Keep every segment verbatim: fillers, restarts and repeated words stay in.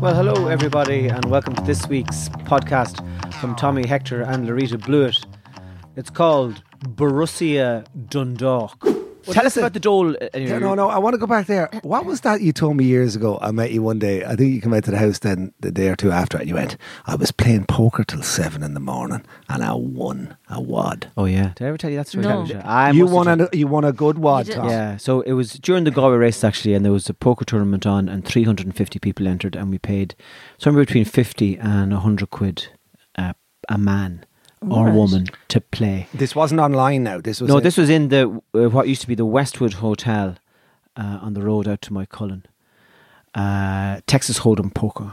Well, hello everybody and welcome to this week's podcast from Tommy Hector and Loretta Blewett. It's called Borussia Dundalk. Well, tell us about the dole. Anyway. No, no, no, I want to go back there. What was that you told me years ago? I met you one day. I think you came out to the house then the day or two after and you went, I was playing poker till seven in the morning and I won a wad. Oh yeah. Did I ever tell you that story? No. I you, won an, you won a good wad, Tom. Yeah, so it was during the Galway race actually, and there was a poker tournament on and three hundred fifty people entered and we paid somewhere between fifty and one hundred quid uh, a man. Or right. Woman to play. This wasn't online now. This was no. It. This was in the uh, what used to be the Westwood Hotel uh, on the road out to my Cullen. Uh, Texas Hold'em poker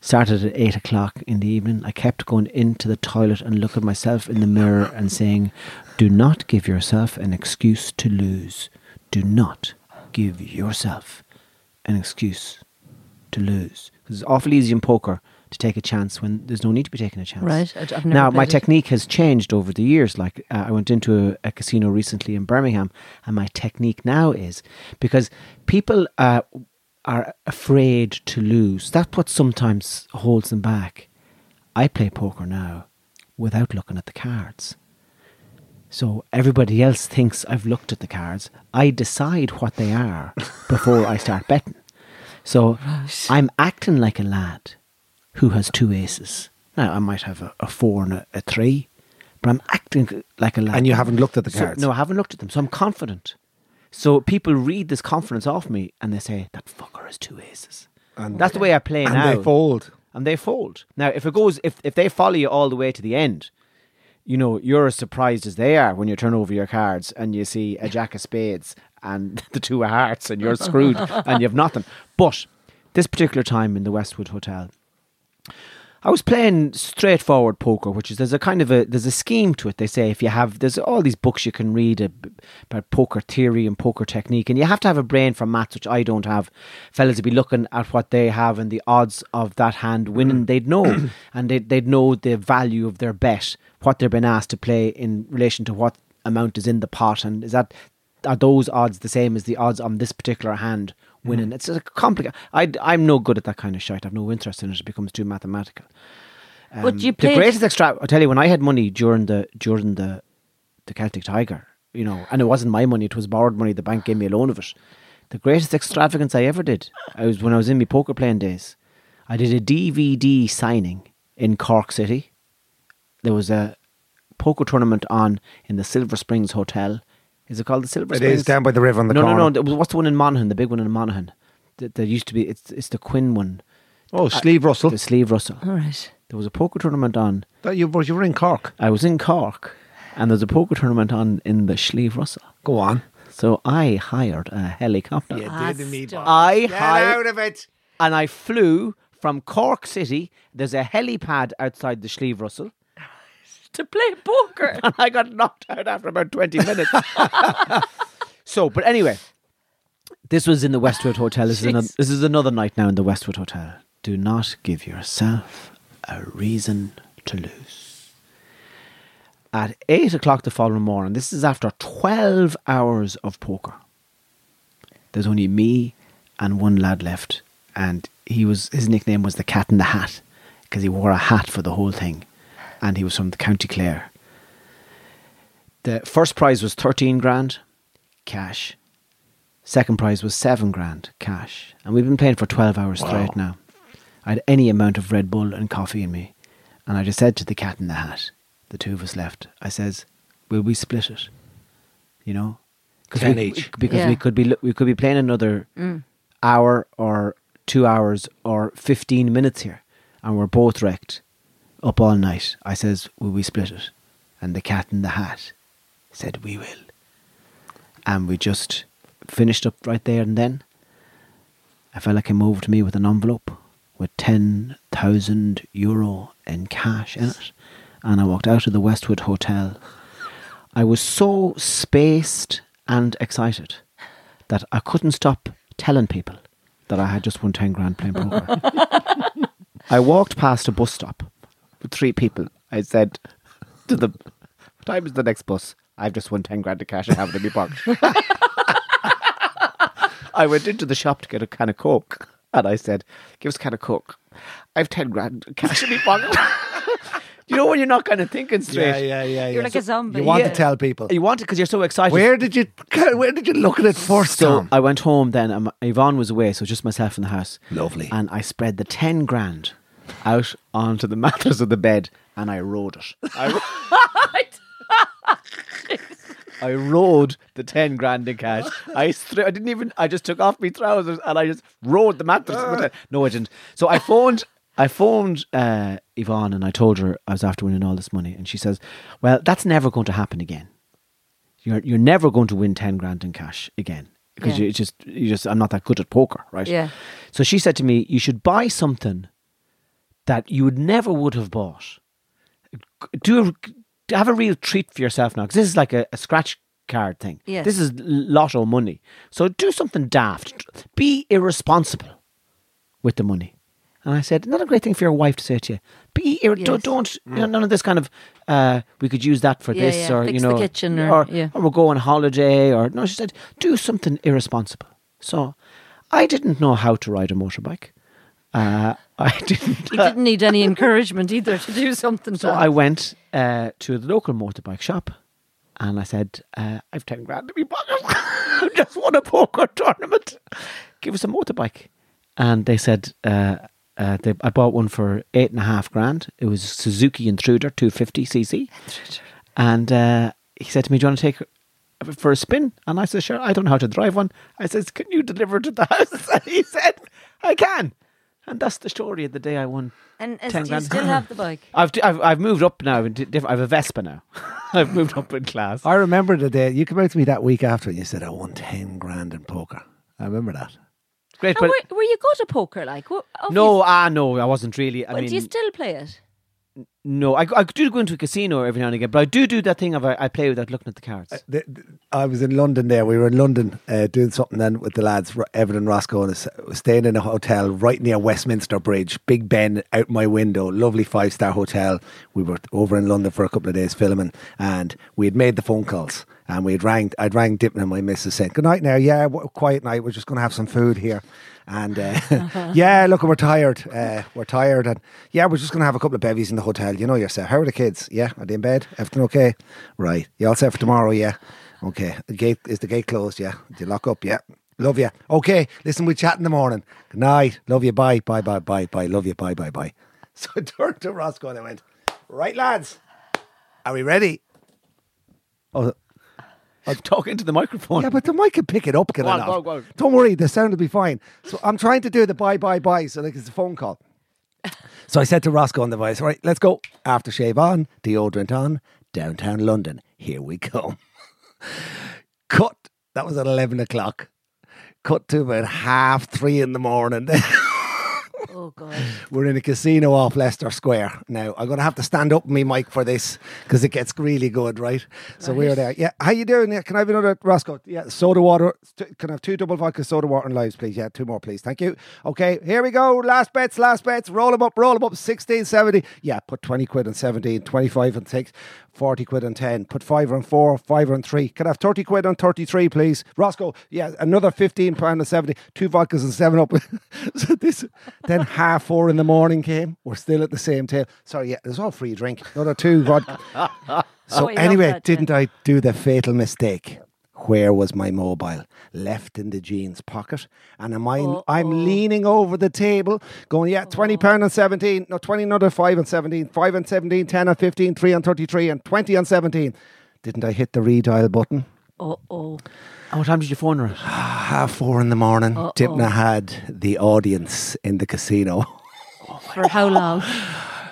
started at eight o'clock in the evening. I kept going into the toilet and looking at myself in the mirror and saying, "Do not give yourself an excuse to lose. Do not give yourself an excuse to lose." Because it's awful easy in poker to take a chance when there's no need to be taking a chance. Right. I've never now, my it. technique has changed over the years. Like uh, I went into a, a casino recently in Birmingham and my technique now is, because people uh, are afraid to lose. That's what sometimes holds them back. I play poker now without looking at the cards. So everybody else thinks I've looked at the cards. I decide what they are before I start betting. So right. I'm acting like a lad who has two aces. Now, I might have a, a four and a, a three, but I'm acting like a lad. And you haven't looked at the cards? So, no, I haven't looked at them, so I'm confident. So people read this confidence off me and they say, that fucker has two aces. And that's the way I play and now. And they fold. And they fold. Now, if it goes, if, if they follow you all the way to the end, you know, you're as surprised as they are when you turn over your cards and you see a jack of spades and the two of hearts and you're screwed and you have nothing. But this particular time in the Westwood Hotel, I was playing straightforward poker, which is there's a kind of a there's a scheme to it. They say if you have there's all these books you can read about poker theory and poker technique, and you have to have a brain for maths, which I don't have. Fellas would be looking at what they have and the odds of that hand winning. They'd know, and they'd, they'd know the value of their bet, what they're being asked to play in relation to what amount is in the pot, and is that are those odds the same as the odds on this particular hand winning? Mm. It's a complicated. I, I'm no good at that kind of shit. I've no interest in it. It becomes too mathematical. Um, but you played the greatest extra. I'll tell you, when I had money during the during the the Celtic Tiger, you know, and it wasn't my money; it was borrowed money. The bank gave me a loan of it. The greatest extravagance I ever did. I was when I was in my poker playing days. I did a D V D signing in Cork City. There was a poker tournament on in the Silver Springs Hotel. Is it called the Silver Springs? It is down by the river on the no, corner. No, no, no. What's the one in Monaghan? The big one in Monaghan. There used to be. It's it's the Quinn one. Oh, Slieve Russell. The Slieve Russell. All right. There was a poker tournament on. That you, you were in Cork. I was in Cork, and there was a poker tournament on in the Slieve Russell. Go on. So I hired a helicopter. You ah, did indeed. I Get hired out of it, and I flew from Cork City. There's a helipad outside the Slieve Russell. To play poker. And I got knocked out after about twenty minutes. So, but anyway, this was in the Westwood Hotel. This is, another, this is another night now in the Westwood Hotel. Do not give yourself a reason to lose. At eight o'clock the following morning, this is after twelve hours of poker. There's only me and one lad left, and he was his nickname was the Cat in the Hat because he wore a hat for the whole thing, and he was from the County Clare. The first prize was thirteen grand cash. Second prize was seven grand cash. And we've been playing for twelve hours wow. straight now. I had any amount of Red Bull and coffee in me. And I just said to the Cat in the Hat, the two of us left, I says, will we split it? You know? ten we, each. Because yeah. we could be we could be playing another mm. hour or two hours or fifteen minutes here. And we're both wrecked up all night. I says, will we split it? And the Cat in the Hat said, we will. And we just finished up right there and then. A fella came over to me with an envelope with ten thousand euro in cash in it. And I walked out of the Westwood Hotel. I was so spaced and excited that I couldn't stop telling people that I had just won ten grand playing poker. I walked past a bus stop with three people. I said to them, what time is the next bus? I've just won ten grand to cash and have it in my pocket. I went into the shop to get a can of Coke and I said, give us a can of Coke. I've ten grand cash in my pocket. You know when you're not kind of thinking straight? Yeah, yeah, yeah. You're yeah. like so a zombie. You want yeah. to tell people. You want it because you're so excited. Where did you Where did you look at it first? So Tom? I went home then and Yvonne was away, so just myself in the house. Lovely. And I spread the ten grand out onto the mattress of the bed and I rode it. I rode it. I rode the ten grand in cash. I stri- I didn't even, I just took off my trousers and I just rode the mattress. Uh. No, I didn't. So I phoned, I phoned uh, Yvonne and I told her I was after winning all this money. And she says, well, that's never going to happen again. You're you're never going to win ten grand in cash again. Because yeah. you just, you just, I'm not that good at poker, right? Yeah. So she said to me, you should buy something that you would never would have bought. Do a... Have a real treat for yourself now because this is like a, a scratch card thing. Yes. This is lotto money. So do something daft. Be irresponsible with the money. And I said, not a great thing for your wife to say to you. Be ir- yes. don't, don't you know, none of this kind of uh, we could use that for yeah, this yeah. or fix you know the kitchen or, or, yeah. or we'll go on holiday or no. She said, do something irresponsible. So I didn't know how to ride a motorbike. Uh, I didn't. You didn't need any encouragement either to do something. So I went uh, to the local motorbike shop, and I said, uh, "I've ten grand to be buggered. I just won a poker tournament. Give us a motorbike." And they said, uh, uh, they, "I bought one for eight and a half grand. It was a Suzuki Intruder two fifty c c." And uh, he said to me, "Do you want to take it for a spin?" And I said, "Sure. I don't know how to drive one." I says, "Can you deliver it to the house?" And he said, "I can." And that's the story of the day I won. And do you still have the bike? I've I've, I've moved up now. In diff- I have a Vespa now. I've moved up in class. I remember the day you came out to me that week after and you said I won ten grand in poker. I remember that. Great, but were, were you good at poker? Like what, no, ah no, I wasn't really. I well, mean, do you still play it? No, I, I do go into a casino every now and again, but I do do that thing of I, I play without looking at the cards. I, the, the, I was in London there. We were in London uh, doing something then with the lads, Evan and Roscoe, and us, staying in a hotel right near Westminster Bridge. Big Ben out my window. Lovely five-star hotel. We were over in London for a couple of days filming, and we had made the phone calls. And we'd rang, I'd rang Dippin and my missus saying, good night now, yeah, w- quiet night, we're just going to have some food here. And uh, uh-huh. yeah, look, we're tired, uh, we're tired. And yeah, we're just going to have a couple of bevies in the hotel, you know yourself. How are the kids? Yeah, are they in bed? Everything okay? Right, you all set for tomorrow? Yeah. Okay, the gate is the gate closed? Yeah. Did you lock up? Yeah. Love you. Okay, listen, we'll chat in the morning. Good night, love you, bye, bye, bye, bye, bye, love you, bye, bye, bye. So I turned to Roscoe and I went, right lads, are we ready? Oh, I'm talking to the microphone. Yeah, but the mic can pick it up, can it not? Go, go, go. Don't worry, the sound will be fine. So I'm trying to do the bye, bye, bye, so like it's a phone call. So I said to Roscoe on the voice, all right, let's go. Aftershave on, deodorant on, downtown London. Here we go. Cut. That was at eleven o'clock. Cut to about half three in the morning. Oh, God. We're in a casino off Leicester Square. Now, I'm going to have to stand up me mic for this because it gets really good, right? So right. We're there. Yeah, how you doing? Yeah, can I have another, Roscoe? Yeah, soda water. Can I have two double vodka soda water and limes, please? Yeah, two more, please. Thank you. Okay, here we go. Last bets, last bets. Roll them up, roll them up. sixteen, seventy. Yeah, put twenty quid on seventeen, twenty-five on six, forty quid on ten. Put five on four, five on three. Can I have thirty quid on thirty-three, please? Roscoe, yeah, another fifteen pound on seventy. Two vodkas and seven up. So this... Then half four in the morning came. We're still at the same table. Sorry, yeah, it was all free drink. Another two vodka. So oh, anyway, didn't then. I do the fatal mistake? Where was my mobile? Left in the jeans pocket. And am I, oh, I'm oh. leaning over the table going, yeah, twenty pounds oh. on seventeen. No, twenty another five on seventeen. five on seventeen, ten on fifteen, three on thirty-three and twenty on seventeen. Didn't I hit the redial button? Uh-oh. And what time did you phone her? Half four in the morning. Uh-oh. Dipna had the audience in the casino. Oh, for how long?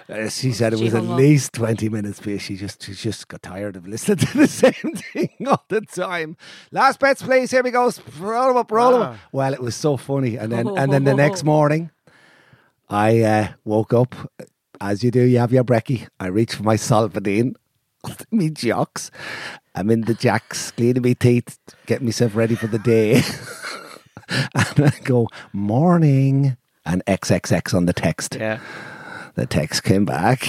Uh, she said it was at least twenty minutes, but she just, she just got tired of listening to the same thing all the time. Last bets, please. Here we go. Roll them up, roll them ah. up. Well, it was so funny. And then, oh, and then oh, the oh, next oh. morning, I uh, woke up. As you do, you have your brekkie. I reached for my Solvadine. Me jocks. I'm in the jacks, cleaning my teeth, getting myself ready for the day. And I go, morning, and triple X on the text. Yeah. The text came back.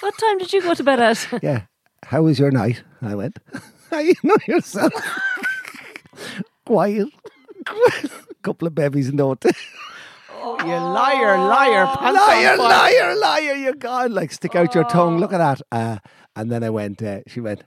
What time did you go to bed at? Yeah. How was your night? I went, how you know yourself? Quiet. Couple of bevies in the hotel. Oh, you liar, liar, pants liar, liar, liar! You're gone. Like stick out oh. your tongue. Look at that. Uh, and then I went. Uh, she went.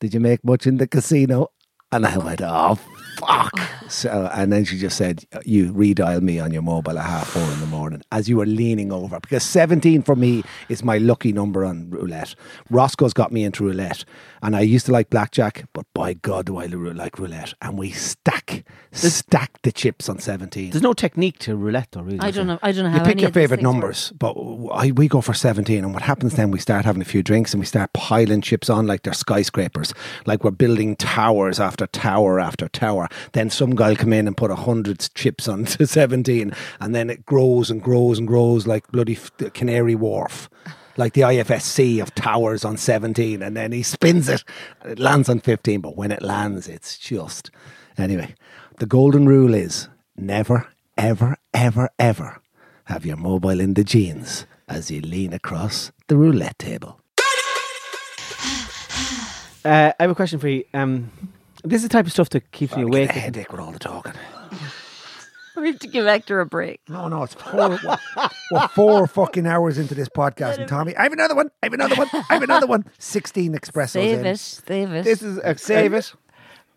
Did you make much in the casino? And I went. Oh fuck! So and then she just said, "You redial me on your mobile at half four in the morning as you were leaning over because seventeen for me is my lucky number on roulette. Roscoe's got me into roulette, and I used to like blackjack, but by God, do I like roulette? And we stack." There's, stack the chips on seventeen. There's no technique to roulette though, really. I don't know. I don't know how you pick your favourite numbers, but I, we go for seventeen. And what happens then? We start having a few drinks and we start piling chips on like they're skyscrapers, like we're building towers after tower after tower. Then some guy will come in and put a hundred chips on to seventeen, and then it grows and grows and grows like bloody Canary Wharf. Like the I F S C of towers on seventeen, and then he spins it. It lands on fifteen, but when it lands, it's just anyway. The golden rule is never, ever, ever, ever have your mobile in the jeans as you lean across the roulette table. Uh, I have a question for you. Um, this is the type of stuff that keeps oh, me awake. I get a headache with all the talking. We have to give Hector a break. No, no, it's four. we're, we're four fucking hours into this podcast, and Tommy, I have another one. I have another one. I have another one. Sixteen espressos. Save in. it. Save it. This is uh, save it.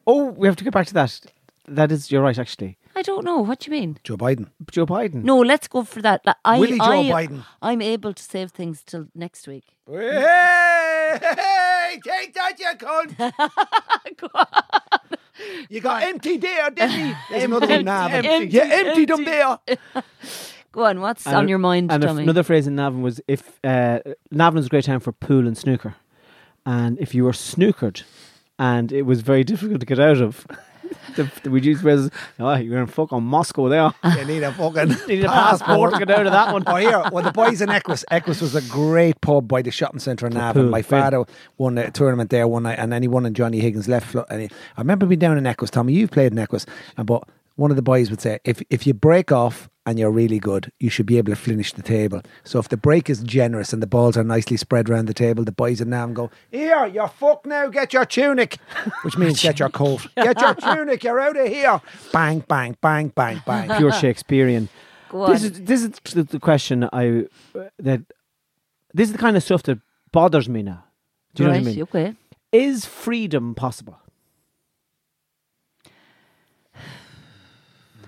Oh, we have to get back to that. That is, you're right, actually. I don't know. What do you mean? Joe Biden. Joe Biden. No, let's go for that. I, Willie Joe I, Biden. I'm able to save things till next week. Hey, hey, take that, you cunt. Go on. You got empty there, didn't you? There's another one, Navin. Empty, you emptied them there. Go on, what's and on a, your mind, and Tommy? Another phrase in Navin was, if uh, Navin was a great time for pool and snooker. And if you were snookered and it was very difficult to get out of... The, the reduced phrases, oh, you're in fucking Moscow there. You need a fucking need a passport to get out of that one. Or here, well, the boys in Equus. Equus was a great pub by the shopping centre in Navin. My father won a tournament there one night, and then he won on Johnny Higgins' left foot. And he, I remember being down in Equus. Tommy, you've played in Equus, and but one of the boys would say, if if you break off and you're really good, you should be able to finish the table. So if the break is generous and the balls are nicely spread around the table, the boys in Navin go, here, you're fucked now, get your tunic. Which means get your coat. Get your tunic, you're out of here. Bang, bang, bang, bang, bang. Pure Shakespearean. Go on. This is, this is the question I, that, this is the kind of stuff that bothers me now. Do you right, know what I mean? Okay. Is freedom possible?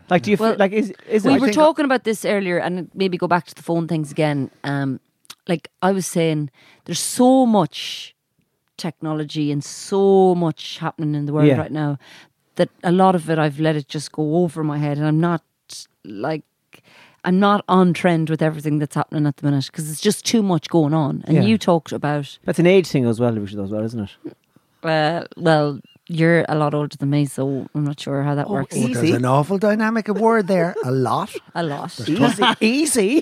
Like, do you well, feel, like is, is we it, were talking about this earlier, and maybe go back to the phone things again. Um, like I was saying, there's so much technology and so much happening in the world yeah. right now that a lot of it I've let it just go over my head, and I'm not like I'm not on trend with everything that's happening at the minute because it's just too much going on. And yeah. you talked about that's an age thing as well, Richard, as well, isn't it? Uh, well, you're a lot older than me, so I'm not sure how that oh, works. Easy. There's an awful dynamic of word there. A lot. A lot. Easy. easy.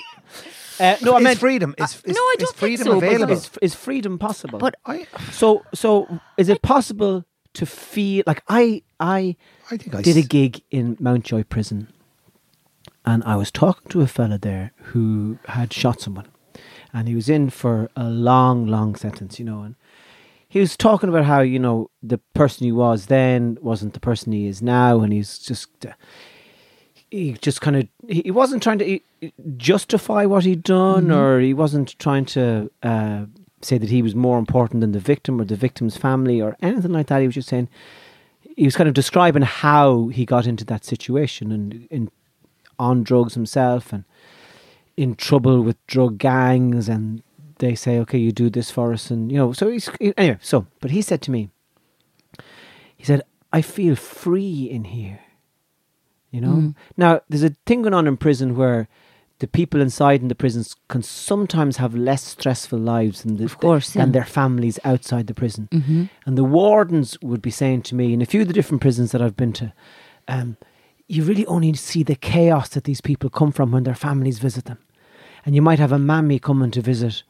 Uh, no, I meant is freedom. Is, is, no, I don't is freedom think so, available? Is, is freedom possible? But I, so, so is it possible to feel like I, I, I think I did a gig in Mountjoy Prison, and I was talking to a fella there who had shot someone, and he was in for a long, long sentence, you know, and he was talking about how, you know, the person he was then wasn't the person he is now, and he's just. Uh, He just kind of, he wasn't trying to justify what he'd done, mm-hmm. or he wasn't trying to uh, say that he was more important than the victim or the victim's family or anything like that. He was just saying, he was kind of describing how he got into that situation and, and on drugs himself and in trouble with drug gangs. And they say, okay, you do this for us. And, you know, so he's, anyway, so, but he said to me, he said, I feel free in here. You know, mm. Now there's a thing going on in prison where the people inside in the prisons can sometimes have less stressful lives than, the, of course, the, yeah. than their families outside the prison. Mm-hmm. And the wardens would be saying to me in a few of the different prisons that I've been to, um, you really only see the chaos that these people come from when their families visit them. And you might have a mammy coming to visit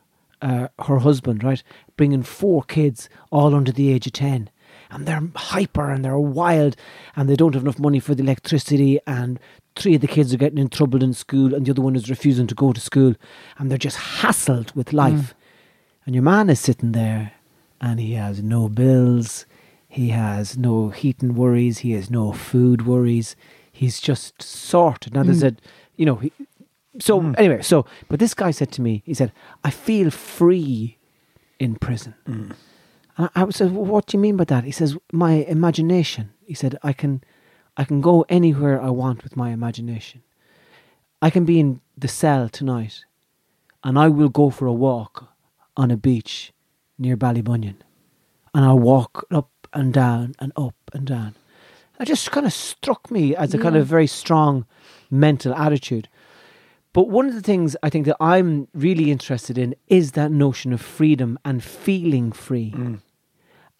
uh, her husband, right? Bringing four kids all under the age of ten. And they're hyper and they're wild and they don't have enough money for the electricity and three of the kids are getting in trouble in school and the other one is refusing to go to school and they're just hassled with life. Mm. And your man is sitting there and he has no bills, he has no heating worries, he has no food worries. He's just sorted. Now there's mm. a, you know, he, so mm. anyway, so, but this guy said to me, he said, I feel free in prison. Mm. I said, well, what do you mean by that? He says, my imagination. He said, I can I can go anywhere I want with my imagination. I can be in the cell tonight and I will go for a walk on a beach near Ballybunion and I'll walk up and down and up and down. It just kind of struck me as a yeah. kind of very strong mental attitude. But one of the things I think that I'm really interested in is that notion of freedom and feeling free. Mm.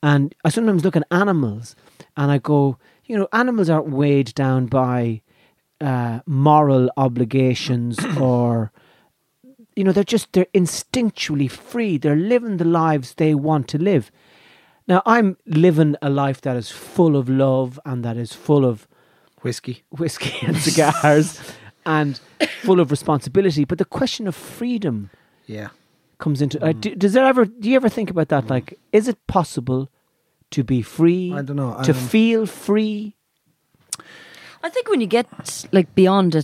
And I sometimes look at animals and I go, you know, animals aren't weighed down by uh, moral obligations or, you know, they're just, they're instinctually free. They're living the lives they want to live. Now, I'm living a life that is full of love and that is full of whiskey, whiskey and cigars. And full of responsibility, but the question of freedom, yeah, comes into. Mm. Uh, do, does there ever? Do you ever think about that? Mm. Like, is it possible to be free? I don't know. To um, feel free. I think when you get like beyond a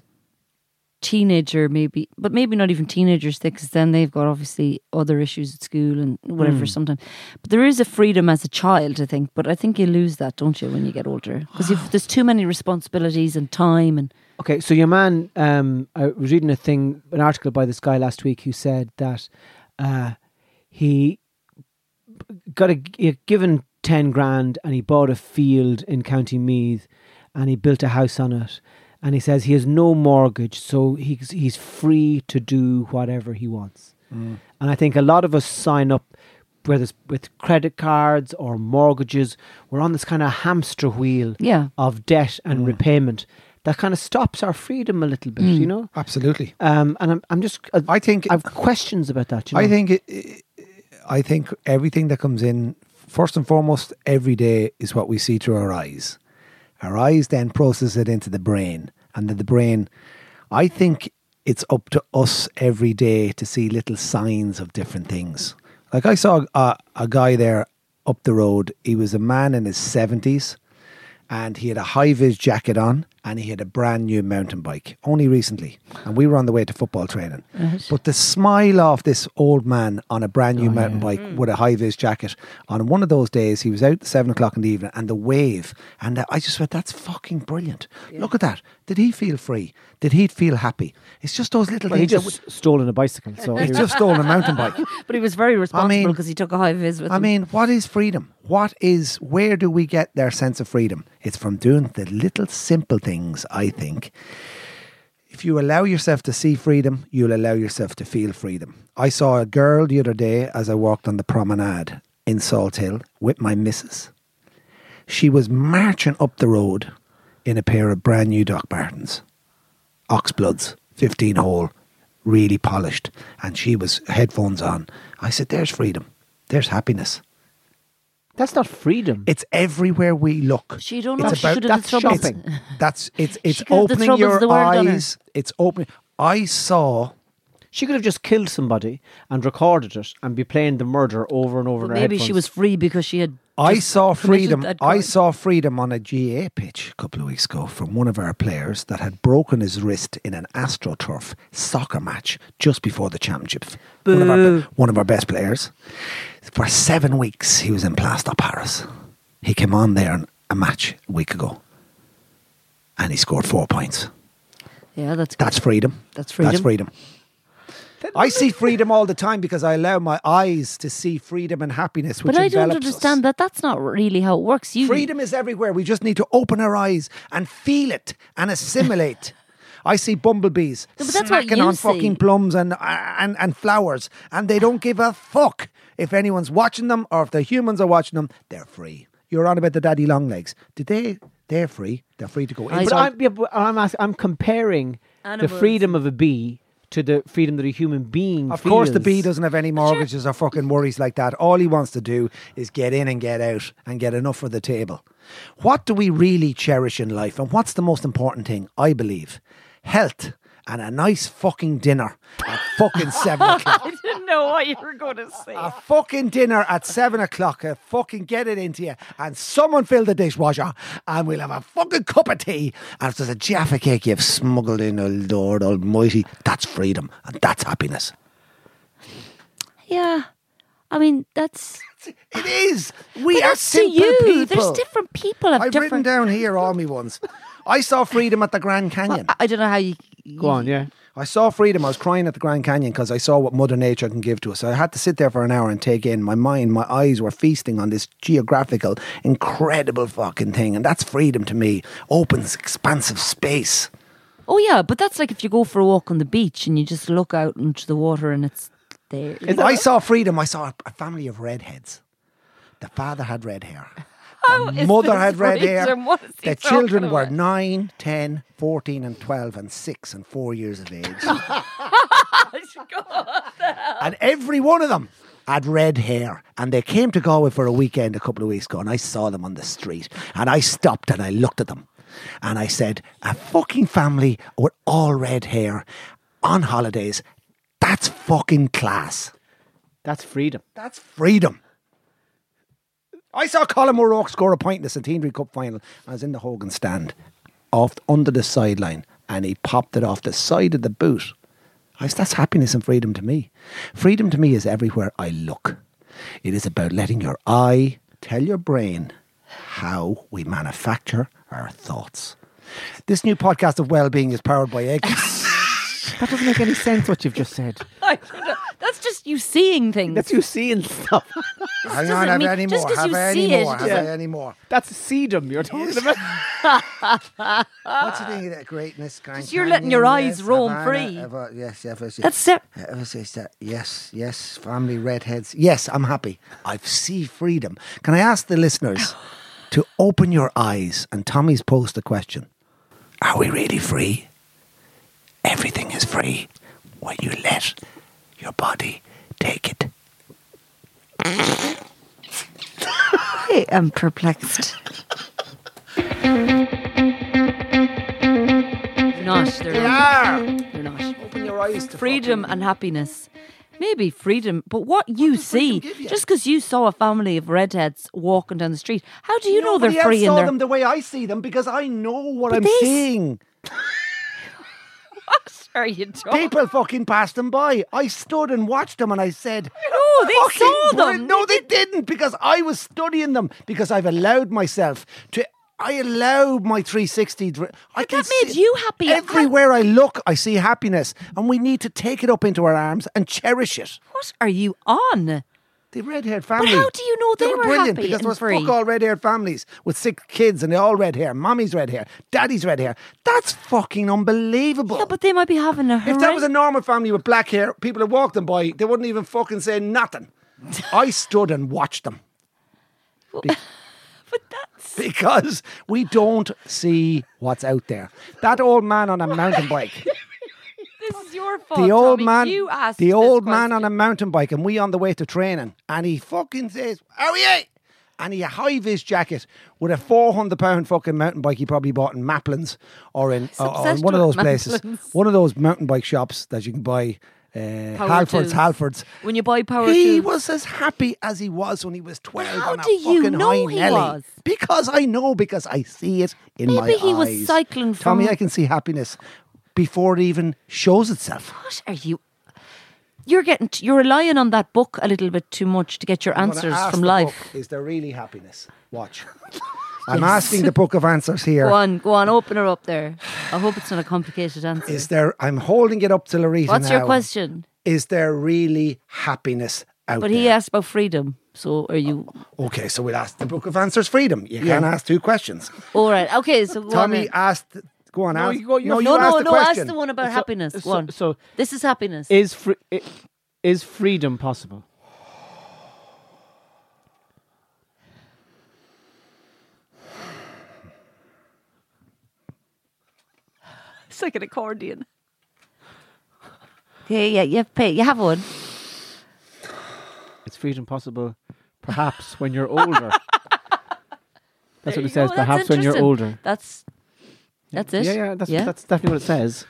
teenager, maybe, but maybe not even teenagers, because then they've got obviously other issues at school and whatever. Mm. Sometimes, but there is a freedom as a child, I think. But I think you lose that, don't you, when you get older? Because there's too many responsibilities and time and. Okay, so your man, um, I was reading a thing, an article by this guy last week who said that uh, he got a, he had given ten grand and he bought a field in County Meath and he built a house on it. And he says he has no mortgage, so he's, he's free to do whatever he wants. Mm. And I think a lot of us sign up, whether it's with credit cards or mortgages, we're on this kind of hamster wheel yeah. of debt and mm. repayment. That kind of stops our freedom a little bit, mm. you know? Absolutely. Um, and I'm, I'm just, I, I think, I have questions about that. You know? I think, it, I think everything that comes in, first and foremost, every day is what we see through our eyes. Our eyes then process it into the brain, and then the brain, I think it's up to us every day to see little signs of different things. Like I saw a, a guy there up the road. He was a man in his seventies. And he had a high-vis jacket on and he had a brand new mountain bike, only recently. And we were on the way to football training. Right. But the smile of this old man on a brand new oh, mountain yeah. bike mm. with a high-vis jacket, on one of those days, he was out at seven o'clock in the evening and the wave. And I just went, that's fucking brilliant. Yeah. Look at that. Did he feel free? Did he feel happy? It's just those little well, things. He just w- stolen a bicycle. So He's he just stolen a mountain bike. But he was very responsible because I mean, he took a high-vis with I him. I mean, what is freedom? What is, where do we get their sense of freedom? It's from doing the little simple things, I think. If you allow yourself to see freedom, you'll allow yourself to feel freedom. I saw a girl the other day as I walked on the promenade in Salt Hill with my missus. She was marching up the road in a pair of brand new Doc Martens, Oxbloods, fifteen hole, really polished, and she was headphones on. I said, there's freedom. There's happiness. That's not freedom. It's everywhere we look. She don't it's know. About, she that's shopping. That's it's it's opening your eyes. It's opening. I saw. She could have just killed somebody and recorded it and be playing the murder over and over. Well, in her maybe headphones. She was free because she had. I saw freedom. I saw freedom on a G A A pitch a couple of weeks ago from one of our players that had broken his wrist in an AstroTurf soccer match just before the championship. One of, our, one of our best players. For seven weeks, he was in Plaster Paris. He came on there in a match a week ago, and he scored four points. Yeah, that's good. That's freedom. That's freedom. That's freedom. I see freedom all the time because I allow my eyes to see freedom and happiness, which but I don't understand us. that. That's not really how it works. You freedom is everywhere. We just need to open our eyes and feel it and assimilate. I see bumblebees no, snacking on see. fucking plums and, and, and flowers, and they don't give a fuck if anyone's watching them or if the humans are watching them. They're free. You're on about the daddy long legs. Did they? They're free. They're free to go. I, but I'm, yeah, but I'm, asking, I'm comparing animals. The freedom of a bee to the freedom that a human being Of feels. course the bee doesn't have any mortgages or fucking worries like that. All he wants to do is get in and get out and get enough for the table. What do we really cherish in life? And what's the most important thing, I believe? Health and a nice fucking dinner at fucking seven o'clock. I didn't know what you were going to say. A fucking dinner at seven o'clock. A fucking get it into you. And someone fill the dishwasher. And we'll have a fucking cup of tea. And if there's a Jaffa cake you've smuggled in, oh Lord almighty, that's freedom. And that's happiness. Yeah. I mean, that's... It is. We are simple to you. people. There's different people. I've different... written down here all me ones. I saw freedom at the Grand Canyon. Well, I don't know how you... Go on, yeah. I saw freedom. I was crying at the Grand Canyon because I saw what Mother Nature can give to us. I had to sit there for an hour and take in. My mind, my eyes were feasting on this geographical, incredible fucking thing. And that's freedom to me. Opens expansive space. Oh, yeah. But that's like if you go for a walk on the beach and you just look out into the water and it's there. If I saw freedom, I saw a family of redheads. The father had red hair. The mother had red hair. The children were nine, ten, fourteen and twelve and six and four years of age. And every one of them had red hair. And they came to Galway for a weekend a couple of weeks ago, and I saw them on the street. And I stopped and I looked at them. And I said, a fucking family with all red hair on holidays, that's fucking class. That's freedom. That's freedom. I saw Colin O'Rourke score a point in the Centenary Cup final. I was in the Hogan stand, off under the sideline, and he popped it off the side of the boot. I said, that's happiness and freedom to me. Freedom to me is everywhere I look. It is about letting your eye tell your brain how we manufacture our thoughts. This new podcast of well-being is powered by Equus. That doesn't make any sense what you've just said. That's just you seeing things. That's you seeing stuff. Hang on, have mean, any more. Have any more. It, have yeah. any more. That's sedum you're talking yes. about. What do you think of that greatness? Because you're letting your eyes yes, roam Havana, free. Ever, yes, ever, yes. That's it. Ever says that. Yes, yes. Family redheads. Yes, I'm happy. I see freedom. Can I ask the listeners to open your eyes? And Tommy's posed the question: are we really free? Everything is free when you let your body take it. I am perplexed. You're not. They're they not. are. You're not. Open your eyes to freedom and happiness. Maybe freedom, but what you what see, you? just because you saw a family of redheads walking down the street, how do you Nobody know they're free? I saw their... them the way I see them because I know what but I'm seeing. What are you talking? People fucking passed them by. I stood and watched them and I said... No, they saw them. No, they didn't, because I was studying them, because I've allowed myself to... I allowed my three sixty... Dr- I can that made you happy. Everywhere I look, I see happiness, and we need to take it up into our arms and cherish it. What are you on? The red-haired family. But how do you know they, they were, were brilliant happy because there was free. fuck all red-haired families with six kids and they all red hair. Mommy's red hair. Daddy's red hair. That's fucking unbelievable. Yeah, but they might be having a... Hurry. If that was a normal family with black hair, people that walked them by, they wouldn't even fucking say nothing. I stood and watched them. Be- But that's... Because we don't see what's out there. That old man on a mountain bike... This is your fault, the old Tommy. Man, you asked the old question. Man on a mountain bike, and we on the way to training, and he fucking says, "How are you?" And he a high-vis jacket with a four hundred pound fucking mountain bike he probably bought in Maplins or in uh, or one of those Maplins. places, one of those mountain bike shops that you can buy. Uh, Halfords, Halfords. When you buy power He tools. Was as happy as he was when he was twelve. How on a do you fucking know high he Nelly. Was? Because I know, because I see it in Maybe my eyes. Maybe he was cycling from... Tommy, I can see happiness before it even shows itself. What are you... You're getting... T- you're relying on that book a little bit too much to get your I'm answers ask from the life. Book, is there really happiness? Watch. I'm yes. asking the book of answers here. Go on, go on, open her up there. I hope it's not a complicated answer. Is there? I'm holding it up to Loretta. What's now. Your question? Is there really happiness out there? But he there? asked about freedom. So are you? Oh, okay, so we'll ask the book of answers. Freedom. You yeah. can't ask two questions. All right. Okay. So go Tommy on asked. Go on. No, ask, you go, you no, no, you no, ask no. Question. Ask the one about so, happiness. Go so, on. So this is happiness. Is fr- is freedom possible? It's like an accordion. Okay, yeah, you have pay. You have one. It's freedom possible, perhaps when you're older. That's there what it says. Go. Perhaps when you're older. That's that's it. Yeah, yeah, that's yeah. that's definitely what it says.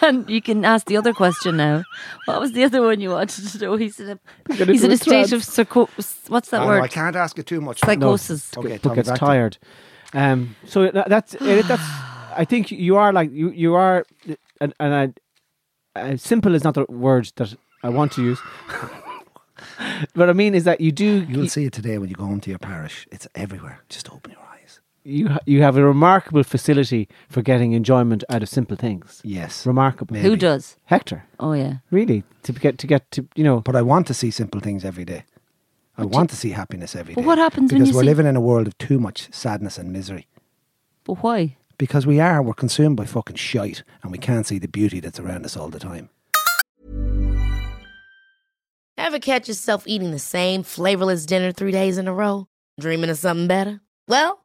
And you can ask the other question now. What was the other one you wanted to know? He's in a he's in a state of psychosis. What's that oh, word? No, I can't ask it too much. Psychosis. No. Okay, Tom, gets tired. Um, so that, that's it, that's. I think you are like you. You are, and, and I, I, simple is not the word that I want to use. What I mean is that you do. You'll you, see it today when you go home to your parish. It's everywhere. Just open your eyes. You you have a remarkable facility for getting enjoyment out of simple things. Yes, remarkable. Maybe. Who does? Hector. Oh yeah, really. To get to get to you know. But I want to see simple things every day. I but want you, to see happiness every but day. But what happens because when you we're see living in a world of too much sadness and misery? But why? Because we are, we're consumed by fucking shite and we can't see the beauty that's around us all the time. Ever catch yourself eating the same flavourless dinner three days in a row? Dreaming of something better? Well,